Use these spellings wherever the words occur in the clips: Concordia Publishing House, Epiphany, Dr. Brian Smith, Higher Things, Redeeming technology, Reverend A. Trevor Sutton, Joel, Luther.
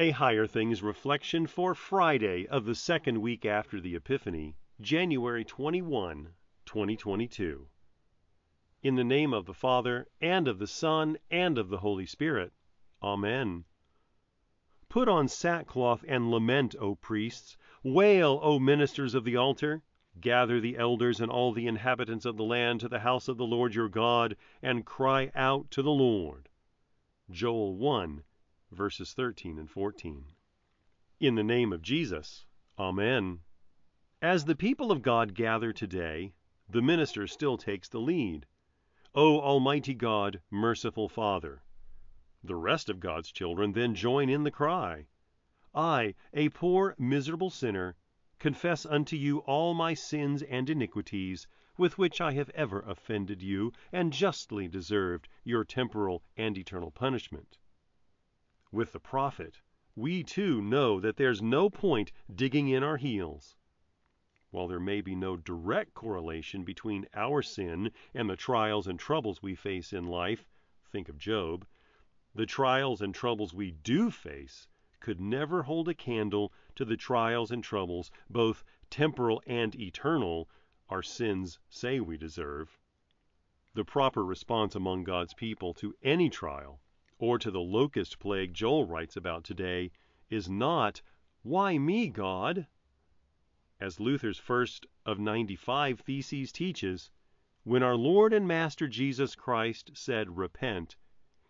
A Higher Things Reflection for Friday of the second week after the Epiphany, January 21, 2022. In the name of the Father, and of the Son, and of the Holy Spirit. Amen. Put on sackcloth and lament, O priests. Wail, O ministers of the altar. Gather the elders and all the inhabitants of the land to the house of the Lord your God, and cry out to the Lord. Joel 1, verses 13 and 14. In the name of Jesus, Amen. As the people of God gather today, the minister still takes the lead. O Almighty God, merciful Father. The rest of God's children then join in the cry. I, a poor, miserable sinner, confess unto you all my sins and iniquities, with which I have ever offended you, and justly deserved your temporal and eternal punishment. With the prophet, we too know that there's no point digging in our heels. While there may be no direct correlation between our sin and the trials and troubles we face in life, think of Job, the trials and troubles we do face could never hold a candle to the trials and troubles, both temporal and eternal, our sins say we deserve. The proper response among God's people to any trial, or to the locust plague Joel writes about today, is not, "Why me, God?" As Luther's first of 95 theses teaches, when our Lord and Master Jesus Christ said, "Repent,"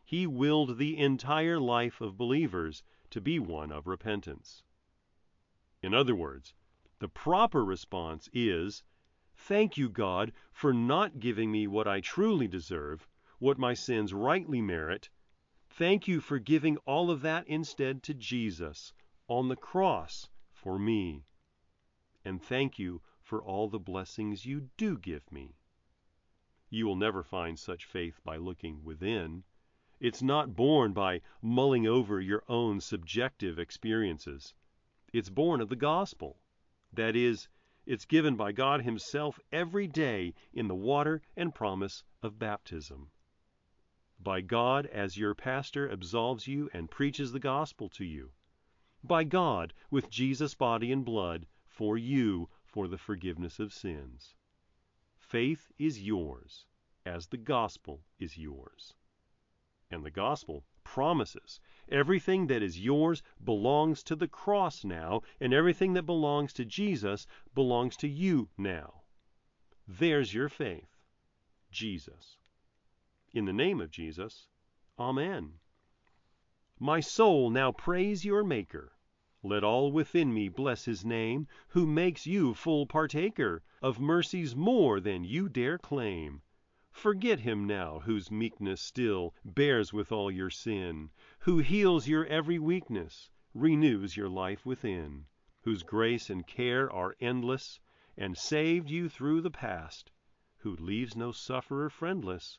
He willed the entire life of believers to be one of repentance. In other words, the proper response is, thank you, God, for not giving me what I truly deserve, what my sins rightly merit. Thank you for giving all of that instead to Jesus on the cross for me. And thank you for all the blessings you do give me. You will never find such faith by looking within. It's not born by mulling over your own subjective experiences. It's born of the gospel. That is, it's given by God Himself every day in the water and promise of baptism. By God, as your pastor absolves you and preaches the gospel to you. By God, with Jesus' body and blood, for you, for the forgiveness of sins. Faith is yours, as the gospel is yours. And the gospel promises everything that is yours belongs to the cross now, and everything that belongs to Jesus belongs to you now. There's your faith, Jesus. In the name of Jesus, Amen. My soul, now praise your Maker. Let all within me bless His name, who makes you full partaker of mercies more than you dare claim. Forget Him now, whose meekness still bears with all your sin, who heals your every weakness, renews your life within, whose grace and care are endless, and saved you through the past, who leaves no sufferer friendless,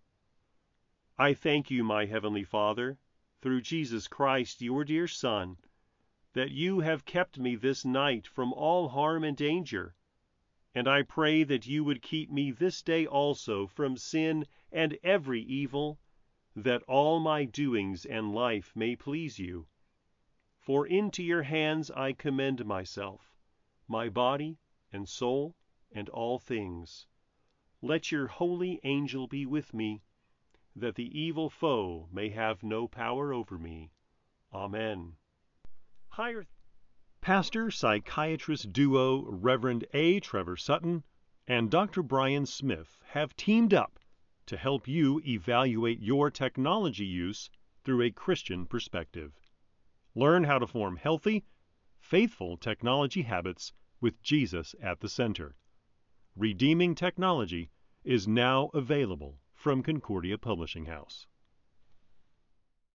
I thank you, my Heavenly Father, through Jesus Christ, your dear Son, that you have kept me this night from all harm and danger, and I pray that you would keep me this day also from sin and every evil, that all my doings and life may please you. For into your hands I commend myself, my body and soul and all things. Let your holy angel be with me, that the evil foe may have no power over me. Amen. Higher Pastor-Psychiatrist duo Reverend A. Trevor Sutton and Dr. Brian Smith have teamed up to help you evaluate your technology use through a Christian perspective. Learn how to form healthy, faithful technology habits with Jesus at the center. Redeeming Technology is now available from Concordia Publishing House.